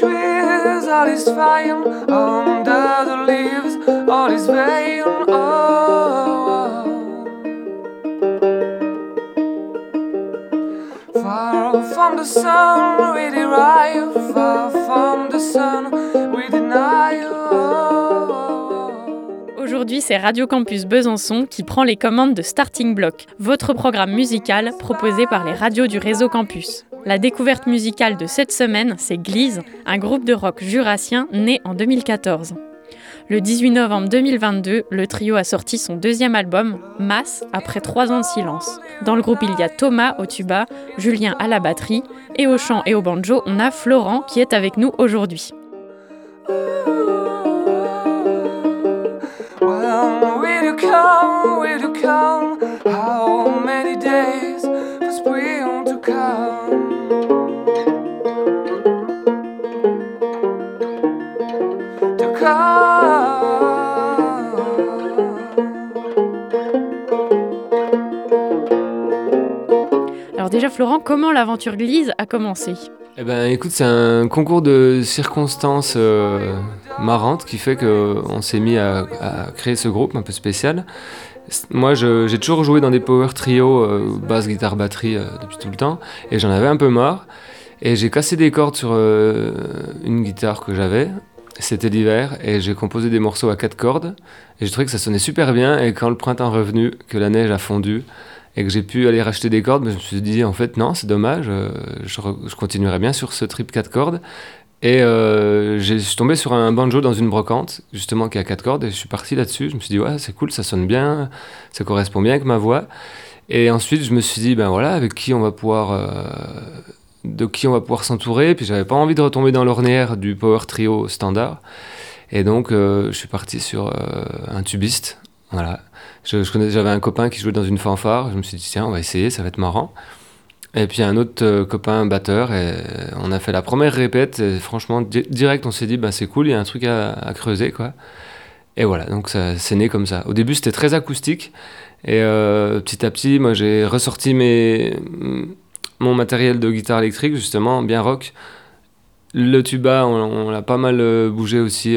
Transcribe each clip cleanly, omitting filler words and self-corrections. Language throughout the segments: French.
trees, all is fine under the leaves, all is vain. Oh. Far from the sun we derive, far from the sun we deny. Aujourd'hui, c'est Radio Campus Besançon qui prend les commandes de Starting Block, votre programme musical proposé par les radios du réseau campus. La découverte musicale de cette semaine, c'est Gliz, un groupe de rock jurassien né en 2014. Le 18 novembre 2022, le trio a sorti son deuxième album, Mass, après 3 ans de silence. Dans le groupe, il y a Thomas au tuba, Julien à la batterie, et au chant et au banjo, on a Florent qui est avec nous aujourd'hui. Alors déjà Florent, comment l'aventure Gliz a commencé ? Eh ben écoute, c'est un concours de circonstances marrantes qui fait qu'on s'est mis à créer ce groupe un peu spécial. Moi, j'ai toujours joué dans des power trios, basse, guitare, batterie, depuis tout le temps, et j'en avais un peu marre. Et j'ai cassé des cordes sur une guitare que j'avais, c'était l'hiver, et j'ai composé des morceaux à 4 cordes, et j'ai trouvé que ça sonnait super bien, et quand le printemps est revenu, que la neige a fondu, et que j'ai pu aller racheter des cordes, je me suis dit, en fait, non, c'est dommage, je continuerai bien sur ce trip 4 cordes. Et je suis tombé sur un banjo dans une brocante, justement, qui a 4 cordes, et je suis parti là-dessus. Je me suis dit, ouais, c'est cool, ça sonne bien, ça correspond bien avec ma voix. Et ensuite, je me suis dit, ben voilà, avec qui on va pouvoir, de qui on va pouvoir s'entourer. Puis j'avais pas envie de retomber dans l'ornière du power trio standard. Et donc, je suis parti sur un tubiste. Voilà. J'avais un copain qui jouait dans une fanfare. Je me suis dit, tiens, on va essayer, ça va être marrant. Et puis un autre copain batteur, et on a fait la première répète, et franchement, direct, on s'est dit, ben, c'est cool, il y a un truc à creuser, quoi. Et voilà, donc ça, c'est né comme ça. Au début, c'était très acoustique, et petit à petit, moi, j'ai ressorti mon matériel de guitare électrique, justement, bien rock. Le tuba, on l'a pas mal bougé aussi,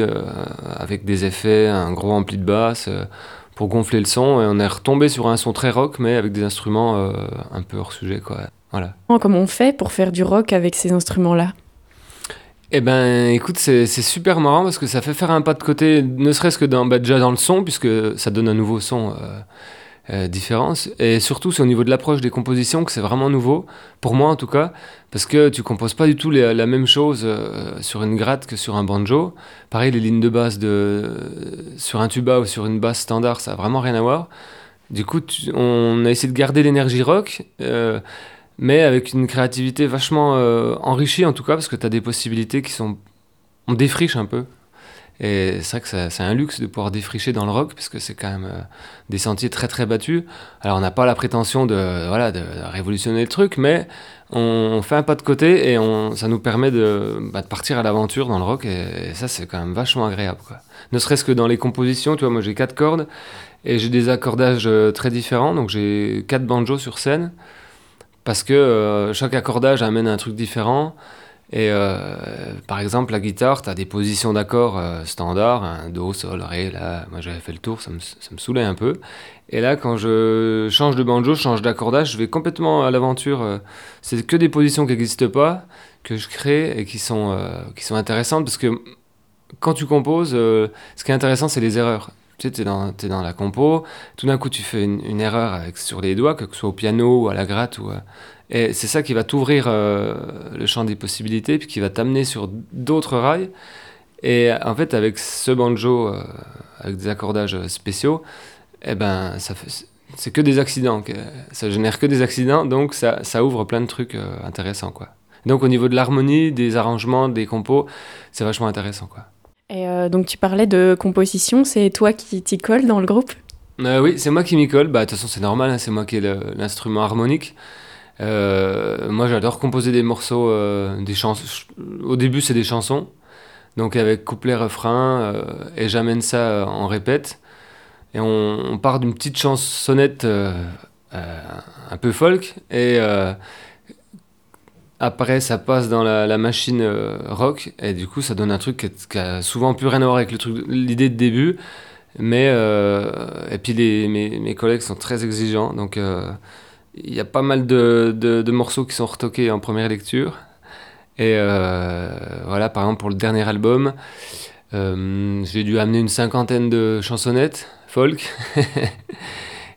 avec des effets, un gros ampli de basse, pour gonfler le son, et on est retombé sur un son très rock, mais avec des instruments un peu hors sujet, quoi. Voilà. Comment on fait pour faire du rock avec ces instruments-là ? Eh ben, écoute, c'est super marrant parce que ça fait faire un pas de côté, ne serait-ce que déjà dans le son, puisque ça donne un nouveau son différent. Et surtout, c'est au niveau de l'approche des compositions que c'est vraiment nouveau, pour moi en tout cas, parce que tu composes pas du tout la même chose sur une gratte que sur un banjo. Pareil, les lignes de basse sur un tuba ou sur une basse standard, ça a vraiment rien à voir. Du coup, on a essayé de garder l'énergie rock. Mais avec une créativité vachement enrichie en tout cas, parce que tu as des possibilités qui sont... On défriche un peu. Et c'est vrai que c'est un luxe de pouvoir défricher dans le rock, parce que c'est quand même des sentiers très très battus. Alors on n'a pas la prétention de révolutionner le truc, mais on fait un pas de côté et ça nous permet de partir à l'aventure dans le rock. Et ça, c'est quand même vachement agréable, quoi. Ne serait-ce que dans les compositions, tu vois, moi j'ai 4 cordes et j'ai des accordages très différents. Donc j'ai 4 banjos sur scène, parce que chaque accordage amène un truc différent. Et par exemple, la guitare, tu as des positions d'accords standards, hein, do, sol, ré, là, moi j'avais fait le tour, ça me saoulait un peu. Et là, quand je change de banjo, je change d'accordage, je vais complètement à l'aventure. C'est que des positions qui n'existent pas, que je crée et qui sont intéressantes, parce que quand tu composes, ce qui est intéressant, c'est les erreurs. Tu sais, t'es dans la compo, tout d'un coup tu fais une erreur sur les doigts, que ce soit au piano ou à la gratte. Et c'est ça qui va t'ouvrir le champ des possibilités, puis qui va t'amener sur d'autres rails. Et en fait, avec ce banjo, avec des accordages spéciaux, eh ben, c'est que des accidents. Ça génère que des accidents, donc ça ouvre plein de trucs intéressants, quoi. Donc au niveau de l'harmonie, des arrangements, des compos, c'est vachement intéressant, quoi. Et donc tu parlais de composition, c'est toi qui t'y colle dans le groupe ? Oui, c'est moi qui m'y colle. Bah, de toute façon, c'est normal, hein, c'est moi qui ai l'instrument harmonique. Moi, j'adore composer des morceaux, des chansons. Au début, c'est des chansons, donc avec couplet, refrain, et j'amène ça en répète. Et on part d'une petite chansonnette un peu folk, et Après, ça passe dans la machine rock, et du coup, ça donne un truc qui a souvent plus rien à voir avec l'idée de début. Mais et puis mes collègues sont très exigeants, donc il y a pas mal de morceaux qui sont retoqués en première lecture. Et voilà, par exemple, pour le dernier album, j'ai dû amener une 50aine de chansonnettes folk.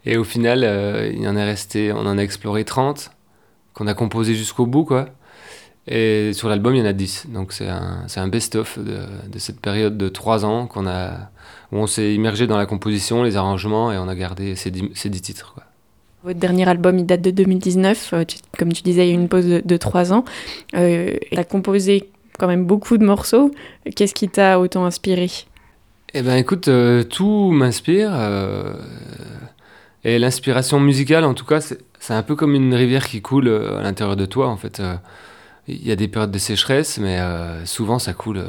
Et au final, on en a exploré 30, qu'on a composé jusqu'au bout, quoi. Et sur l'album, il y en a 10. Donc c'est un best-of de cette période de 3 ans où on s'est immergé dans la composition, les arrangements, et on a gardé ces 10 titres, quoi. Votre dernier album, il date de 2019. Comme tu disais, il y a eu une pause de 3 ans. Tu as composé quand même beaucoup de morceaux. Qu'est-ce qui t'a autant inspiré ? Eh bien, écoute, tout m'inspire. Et l'inspiration musicale, en tout cas, c'est un peu comme une rivière qui coule à l'intérieur de toi, en fait. Il y a des périodes de sécheresse, mais souvent, ça coule.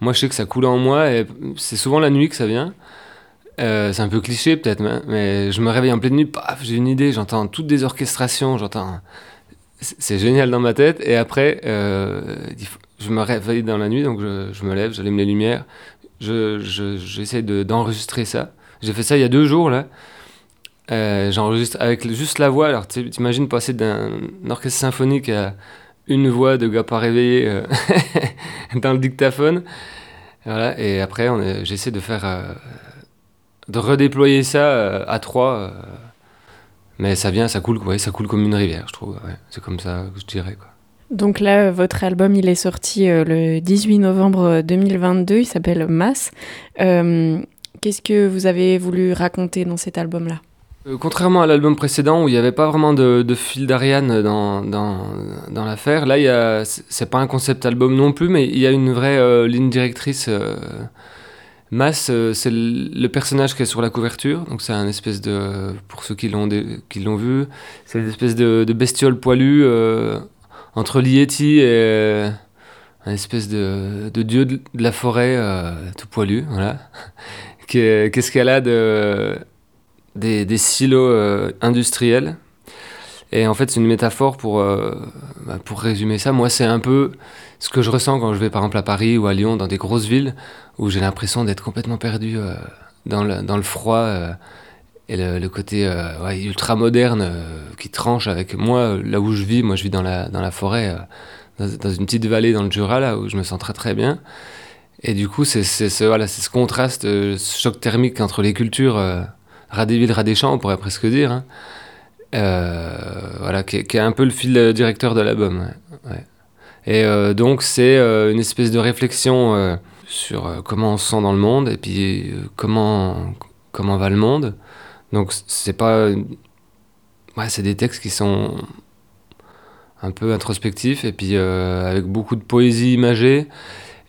Moi, je sais que ça coule en moi, et c'est souvent la nuit que ça vient. C'est un peu cliché peut-être, mais je me réveille en pleine nuit, paf, j'ai une idée, j'entends toutes des orchestrations, c'est génial dans ma tête, et après, je me réveille dans la nuit, donc je me lève, j'allume les lumières, j'essaie d'enregistrer ça. J'ai fait ça il y a 2 jours, là. J'enregistre avec juste la voix, alors t'imagines passer d'un orchestre symphonique à une voix de gars pas réveillé dans le dictaphone, voilà, et après j'essaie de faire... de redéployer ça à 3, mais ça vient, ça coule, ouais, ça coule comme une rivière, je trouve. Ouais. C'est comme ça que je dirais, quoi. Donc là, votre album, il est sorti le 18 novembre 2022, il s'appelle Mass. Qu'est-ce que vous avez voulu raconter dans cet album-là ? Contrairement à l'album précédent, où il n'y avait pas vraiment de fil d'Ariane dans l'affaire, là, c'est pas un concept album non plus, mais il y a une vraie ligne directrice... Mass, c'est le personnage qui est sur la couverture, donc c'est un espèce de, pour ceux qui l'ont vu, c'est une espèce de bestiole poilue entre l'yéti et un espèce de dieu de la forêt tout poilu, voilà, qui escalade des silos industriels. Et en fait, c'est une métaphore pour résumer ça. Moi, c'est un peu ce que je ressens quand je vais, par exemple, à Paris ou à Lyon, dans des grosses villes, où j'ai l'impression d'être complètement perdu dans le froid et le côté ultra-moderne qui tranche avec moi. Là où je vis, moi, je vis dans la forêt, dans une petite vallée dans le Jura, là où je me sens très, très bien. Et du coup, c'est ce contraste, ce choc thermique entre les cultures, ras des villes, ras des champs, on pourrait presque dire, hein. Qui est un peu le fil directeur de l'album. Ouais. Ouais. Et donc, c'est une espèce de réflexion sur comment on se sent dans le monde, et puis comment va le monde. Donc, c'est pas... Ouais, c'est des textes qui sont un peu introspectifs, et puis avec beaucoup de poésie imagée,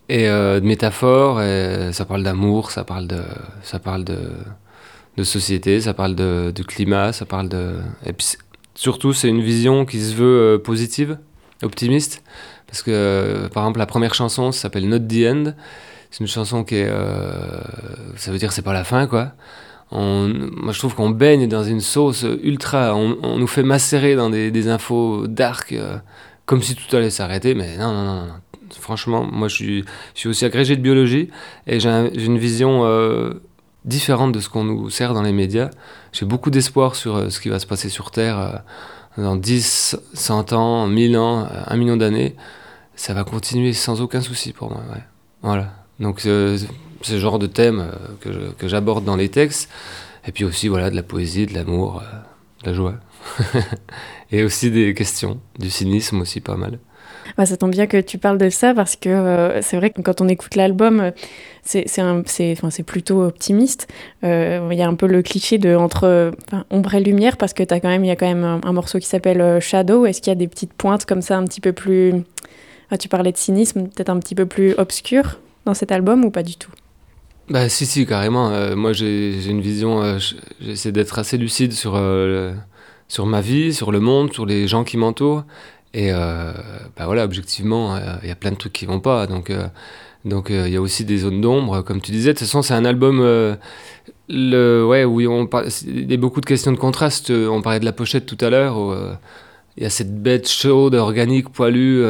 et de métaphores, et ça parle d'amour, ça parle de société, ça parle de climat, ça parle de... Et puis surtout, c'est une vision qui se veut positive, optimiste, parce que, par exemple, la première chanson, ça s'appelle « Not the End », c'est une chanson qui est... ça veut dire « c'est pas la fin », quoi. Moi, je trouve qu'on baigne dans une sauce ultra, on nous fait macérer dans des infos dark, comme si tout allait s'arrêter, mais non. Franchement, moi, je suis aussi agrégé de biologie, et j'ai une vision... différente de ce qu'on nous sert dans les médias. J'ai beaucoup d'espoir sur ce qui va se passer sur Terre dans 10, 100 ans, 1000 ans, 1 million d'années. Ça va continuer sans aucun souci pour moi. Ouais. Voilà. Donc c'est le genre de thème que j'aborde dans les textes. Et puis aussi voilà, de la poésie, de l'amour, de la joie. Et aussi des questions, du cynisme aussi pas mal. Bah, ça tombe bien que tu parles de ça parce que c'est vrai que quand on écoute l'album, c'est plutôt optimiste. Il y a un peu le cliché de entre ombre et lumière parce que il y a quand même un morceau qui s'appelle Shadow. Est-ce qu'il y a des petites pointes comme ça un petit peu plus... Ah, tu parlais de cynisme, peut-être un petit peu plus obscur dans cet album ou pas du tout ? Bah si, carrément. Moi j'ai une vision, j'essaie d'être assez lucide sur ma vie, sur le monde, sur les gens qui m'entourent. Et objectivement, y a plein de trucs qui vont pas. Donc, y a aussi des zones d'ombre, comme tu disais. De toute façon, c'est un album où il y a beaucoup de questions de contraste. On parlait de la pochette tout à l'heure. Il y a cette bête chaude, organique, poilue,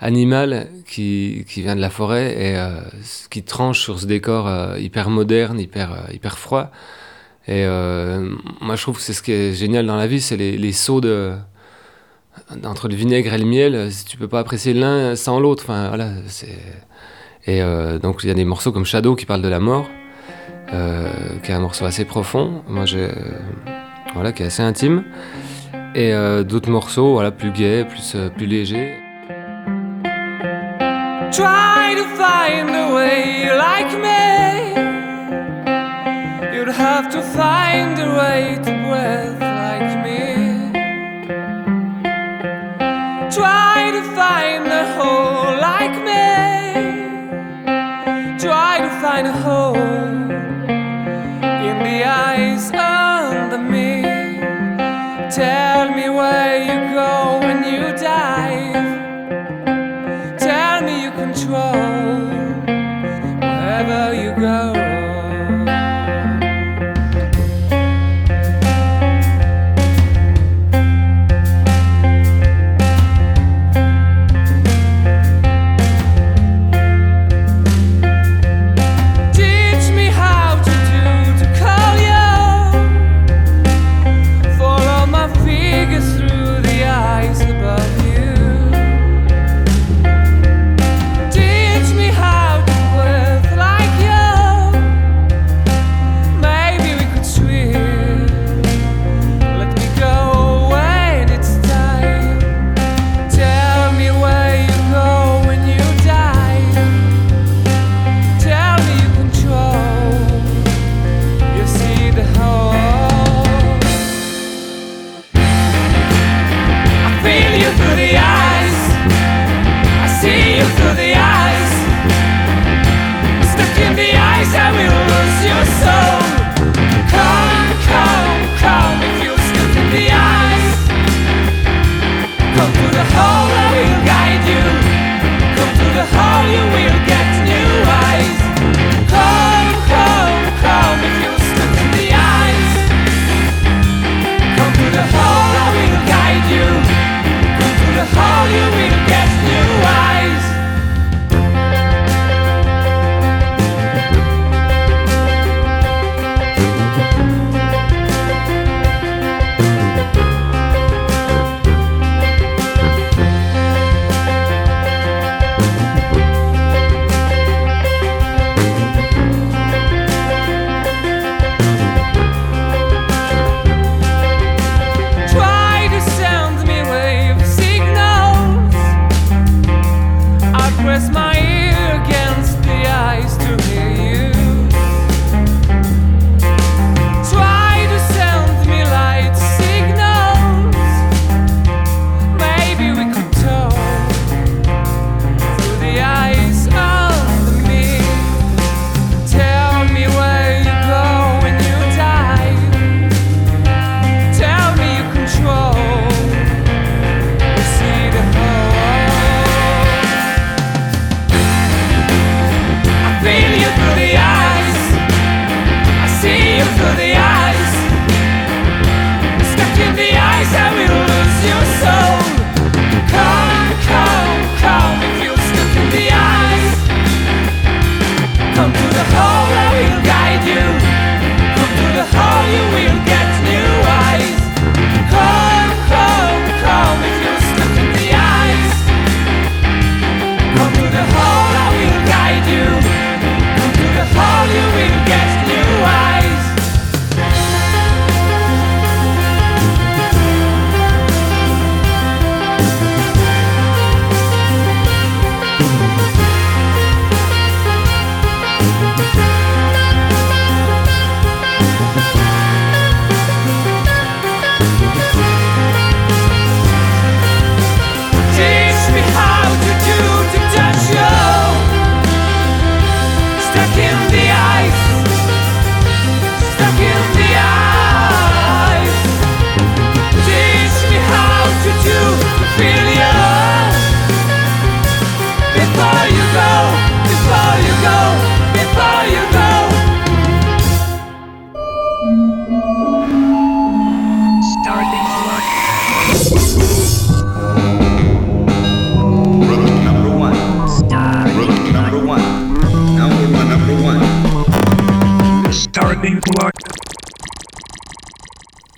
animale qui vient de la forêt et qui tranche sur ce décor hyper moderne, hyper froid. Et moi, je trouve que c'est ce qui est génial dans la vie, c'est les sauts entre le vinaigre et le miel. Tu peux pas apprécier l'un sans l'autre. Enfin, voilà, et donc, il y a des morceaux comme Shadow qui parle de la mort, qui est un morceau assez profond. Moi, voilà, qui est assez intime. Et d'autres morceaux, voilà, plus gais, plus légers. Try to find a way like me. You'd have to find a way to breathe like me. Try to find a hole like me. Try to find a hole in the ice under me. Tell me where you go when you dive. Tell me you control wherever you go.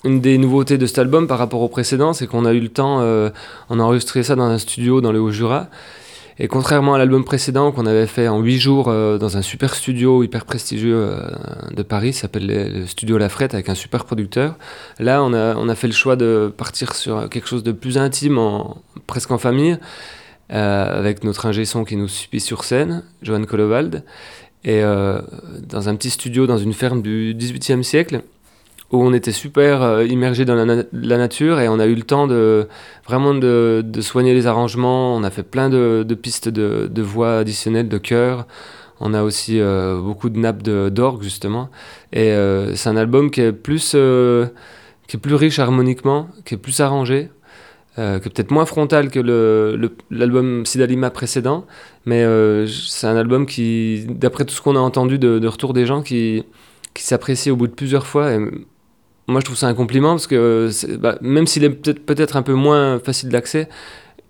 Une des nouveautés de cet album par rapport au précédent, c'est qu'on a eu le temps, on a enregistré ça dans un studio dans le Haut-Jura. Et contrairement à l'album précédent qu'on avait fait en 8 jours dans un super studio hyper prestigieux de Paris, ça s'appelle le studio La Frette, avec un super producteur, là on a fait le choix de partir sur quelque chose de plus intime, presque en famille, avec notre ingé son qui nous suit sur scène, Johan Kolovald, et dans un petit studio dans une ferme du XVIIIe siècle, où on était super immergé dans la nature, et on a eu le temps de soigner les arrangements. On a fait plein de pistes de voix additionnelles, de chœurs. On a aussi beaucoup de nappes d'orgue, justement. Et c'est un album qui est plus riche harmoniquement, qui est plus arrangé, qui est peut-être moins frontal que l'album Cyadlima précédent, mais c'est un album qui, d'après tout ce qu'on a entendu de retour des gens, qui s'apprécie au bout de plusieurs fois. Et moi, je trouve ça un compliment, parce que même s'il est peut-être un peu moins facile d'accès,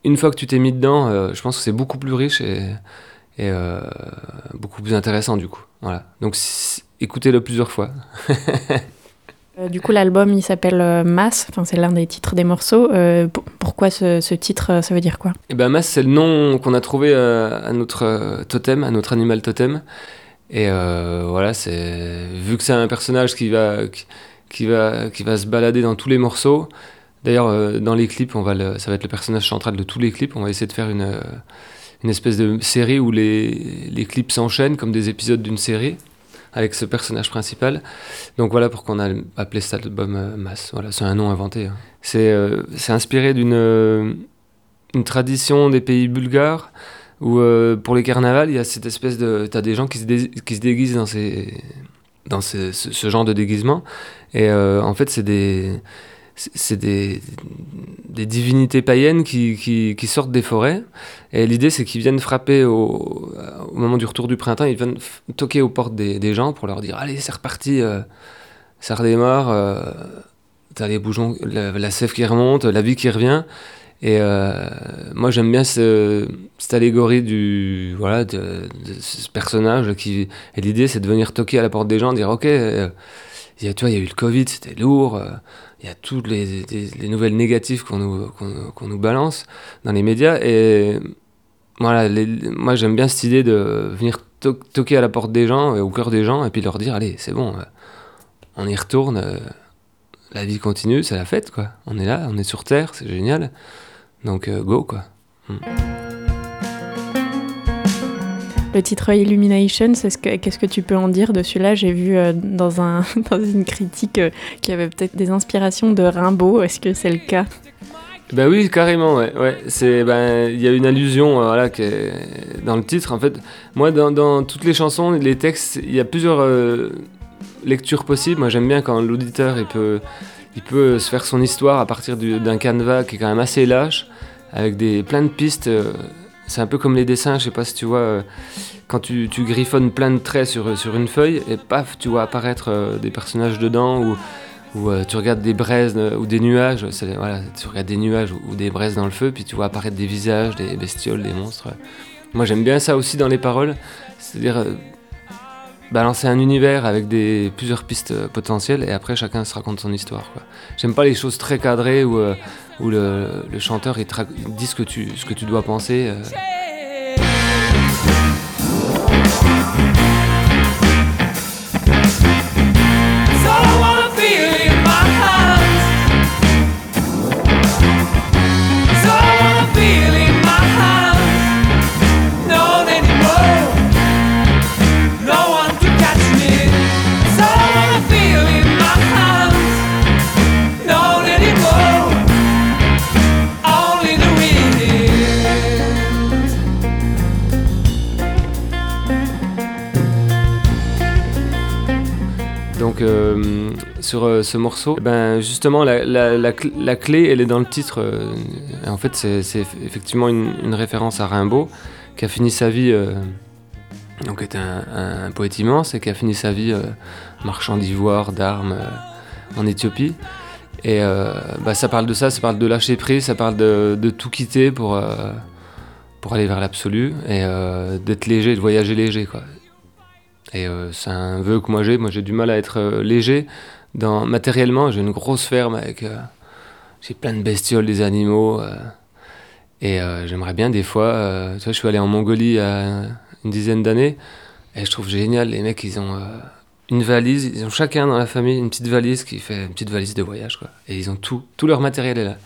une fois que tu t'es mis dedans, je pense que c'est beaucoup plus riche et beaucoup plus intéressant, du coup. Voilà. Donc, écoutez-le plusieurs fois. Du coup, l'album, il s'appelle Mass. Enfin, c'est l'un des titres des morceaux. Pourquoi ce titre, ça veut dire quoi ? Et Mass, c'est le nom qu'on a trouvé à notre totem, à notre animal totem. Et voilà, vu que c'est un personnage qui va se balader dans tous les morceaux. D'ailleurs, dans les clips, ça va être le personnage central de tous les clips. On va essayer de faire une espèce de série où les clips s'enchaînent comme des épisodes d'une série avec ce personnage principal. Donc voilà pourquoi on a appelé cet album Mass. Voilà, c'est un nom inventé, hein. C'est inspiré d'une tradition des pays bulgares où pour les carnavals, il y a cette espèce de... T'as des gens qui se déguisent dans ce genre de déguisement. Et en fait, c'est des divinités païennes qui sortent des forêts. Et l'idée, c'est qu'ils viennent frapper au moment du retour du printemps, ils viennent toquer aux portes des gens pour leur dire « Allez, c'est reparti, ça redémarre, t'as les bougeons, la sève qui remonte, la vie qui revient ». Et moi, j'aime bien cette allégorie de ce personnage qui... Et l'idée, c'est de venir toquer à la porte des gens, dire « Ok, il y a eu le Covid, c'était lourd, il y a toutes les nouvelles négatives qu'on nous balance dans les médias. » Et voilà, moi, j'aime bien cette idée de venir toquer à la porte des gens, au cœur des gens, et puis leur dire « Allez, c'est bon, on y retourne, la vie continue, c'est la fête, quoi. On est là, on est sur Terre, c'est génial. » Donc go, quoi. Le titre Illumination, qu'est-ce que tu peux en dire de celui-là ? J'ai vu dans une critique qu'il y avait peut-être des inspirations de Rimbaud. Est-ce que c'est le cas ? Ben oui, carrément, ouais. Il y a une allusion qui est dans le titre. En fait, moi, dans toutes les chansons, les textes, il y a plusieurs lectures possibles. Moi, j'aime bien quand l'auditeur il peut se faire son histoire à partir d'un canevas qui est quand même assez lâche, avec plein de pistes. C'est un peu comme les dessins, je sais pas si tu vois, quand tu griffonnes plein de traits sur une feuille, et paf, tu vois apparaître des personnages dedans, ou tu regardes des braises ou des nuages, tu regardes des nuages ou des braises dans le feu, puis tu vois apparaître des visages, des bestioles, des monstres. Moi, j'aime bien ça aussi dans les paroles, c'est-à-dire balancer un univers avec plusieurs pistes potentielles, et après chacun se raconte son histoire, quoi. J'aime pas les choses très cadrées où le chanteur il dit ce que tu dois penser. Sur ce morceau, justement la clé, elle est dans le titre. En fait, c'est effectivement une référence à Rimbaud, qui a fini sa vie, donc était un poète immense, et qui a fini sa vie marchand d'ivoire, d'armes, en Éthiopie. Et ça parle de ça, parle de lâcher prise, ça parle de tout quitter pour aller vers l'absolu, et d'être léger, de voyager léger, quoi. Et c'est un vœu que moi j'ai du mal à être léger Matériellement, j'ai une grosse ferme avec... j'ai plein de bestioles, des animaux. Et j'aimerais bien des fois... tu vois, je suis allé en Mongolie il y a une dizaine d'années. Et je trouve génial, les mecs, ils ont une valise. Ils ont chacun dans la famille une petite valise qui fait une petite valise de voyage, quoi. Et ils ont tout. Tout leur matériel est là.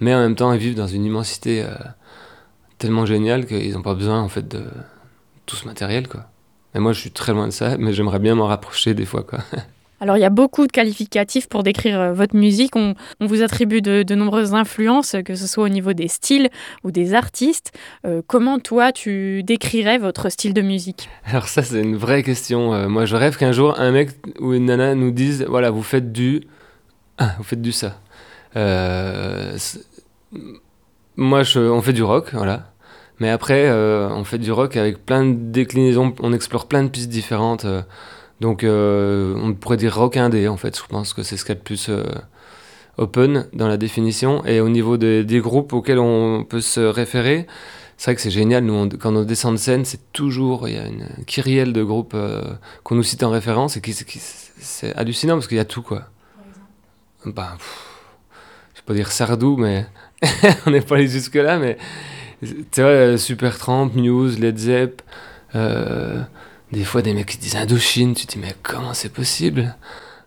Mais en même temps, ils vivent dans une immensité tellement géniale qu'ils n'ont pas besoin, en fait, de tout ce matériel, quoi. Et moi, je suis très loin de ça, mais j'aimerais bien m'en rapprocher des fois, quoi. Alors, il y a beaucoup de qualificatifs pour décrire votre musique. On vous attribue de nombreuses influences, que ce soit au niveau des styles ou des artistes. Comment, toi, tu décrirais votre style de musique ? Alors ça, c'est une vraie question. Moi, je rêve qu'un jour, un mec ou une nana nous dise « Voilà, vous faites du... Ah, vous faites du ça. » Moi, on fait du rock, voilà. Mais après, on fait du rock avec plein de déclinaisons. On explore plein de pistes différentes. Donc, on pourrait dire rock indé, en fait. Je pense que c'est ce qu'il y a de plus open dans la définition. Et au niveau des groupes auxquels on peut se référer, c'est vrai que c'est génial. Nous, quand on descend de scène, c'est toujours... Il y a une kyrielle de groupes qu'on nous cite en référence. Et c'est hallucinant parce qu'il y a tout, quoi. Par exemple ? Ben, je peux dire Sardou, mais on n'est pas allé jusque-là, mais... Tu vois, Supertramp, Muse, Led Zepp... Des fois, des mecs qui disent Indochine, tu te dis, mais comment c'est possible ?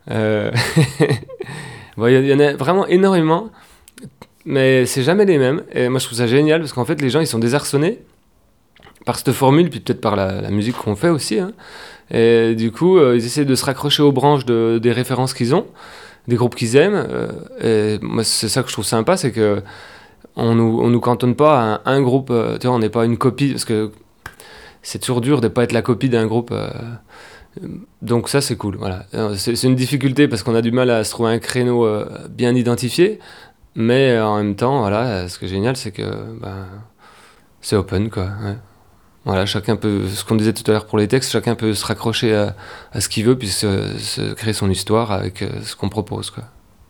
Bon, y en a vraiment énormément, mais c'est jamais les mêmes. Et moi, je trouve ça génial, parce qu'en fait, les gens, ils sont désarçonnés par cette formule, puis peut-être par la musique qu'on fait aussi. Hein. Et du coup, ils essaient de se raccrocher aux branches des références qu'ils ont, des groupes qu'ils aiment. Et moi, c'est ça que je trouve sympa, c'est que on nous cantonne pas à un groupe. Tu vois, on n'est pas une copie, parce que... C'est toujours dur de ne pas être la copie d'un groupe. Donc ça, c'est cool. Voilà. C'est une difficulté parce qu'on a du mal à se trouver un créneau bien identifié. Mais en même temps, voilà, ce qui est génial, c'est que c'est open, quoi. Ouais. Voilà, chacun peut, ce qu'on disait tout à l'heure pour les textes, chacun peut se raccrocher à ce qu'il veut puis se créer son histoire avec ce qu'on propose, quoi.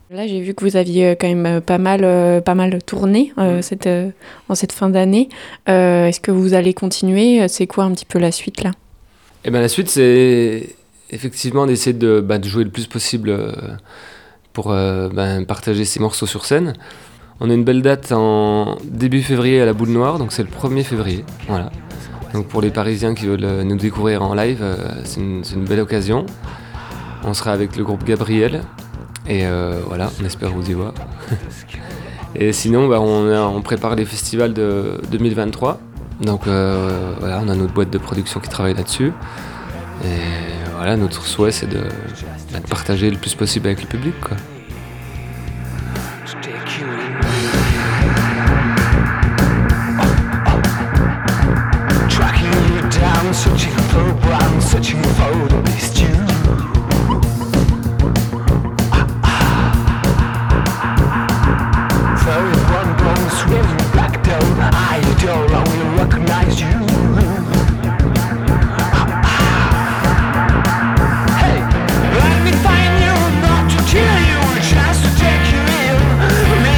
Là, j'ai vu que vous aviez quand même pas mal tourné en cette fin d'année. Est-ce que vous allez continuer ? C'est quoi un petit peu la suite, là ? Eh ben, la suite, c'est effectivement d'essayer de jouer le plus possible pour partager ces morceaux sur scène. On a une belle date en début février à La Boule Noire, donc c'est le 1er février. Voilà. Donc pour les Parisiens qui veulent nous découvrir en live, c'est une belle occasion. On sera avec le groupe Gabriel. Et voilà, on espère vous y voir. Et sinon, on prépare les festivals de 2023. Donc voilà, on a notre boîte de production qui travaille là-dessus. Et voilà, notre souhait, c'est de partager le plus possible avec le public, quoi. Let me find you, not to kill you, just to take you in. Me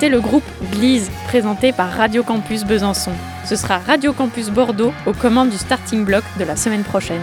C'était le groupe Gliz, présenté par Radio Campus Besançon. Ce sera Radio Campus Bordeaux aux commandes du Starting Block de la semaine prochaine.